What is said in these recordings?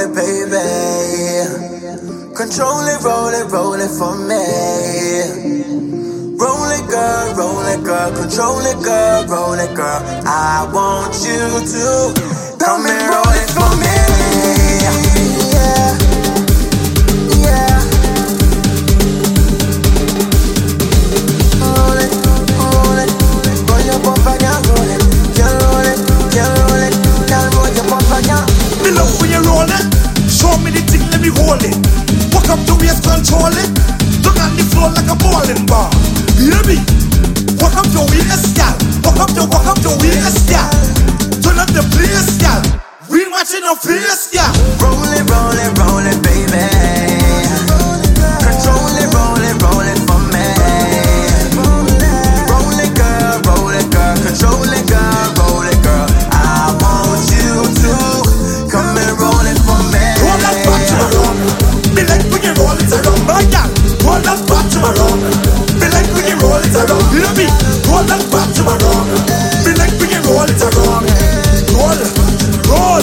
it, baby. Control it, roll it for me. Roll it, girl, control it, girl, roll it, girl. I want you to come and roll it for me. Yeah. Me love when you roll it. Show me the thing, let me hold it. Walk up the waist, control it. Look on the floor like a bowling ball. Hear me? Walk up the waist, girl. Walk up the waist, girl. Turn up the place, girl. We watching the face, girl. Roll it, roll it, roll it, baby. Roll, roll,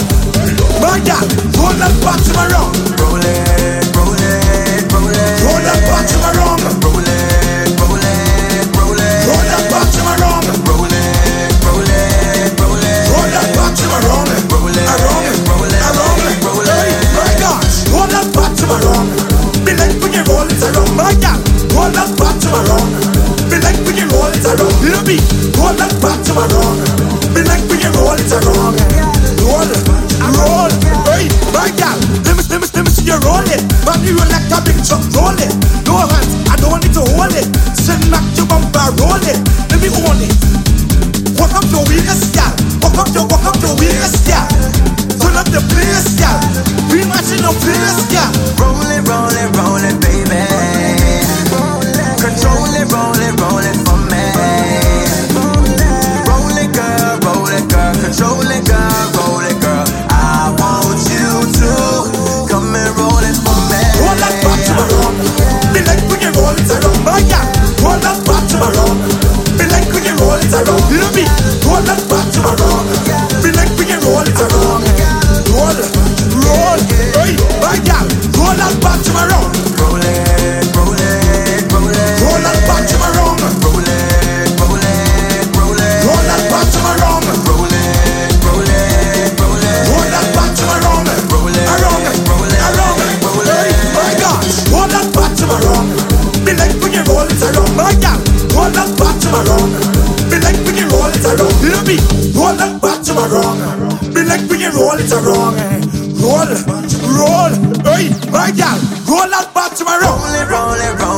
hey, my gal, roll that back to my roll. Roll it, roll it, roll it.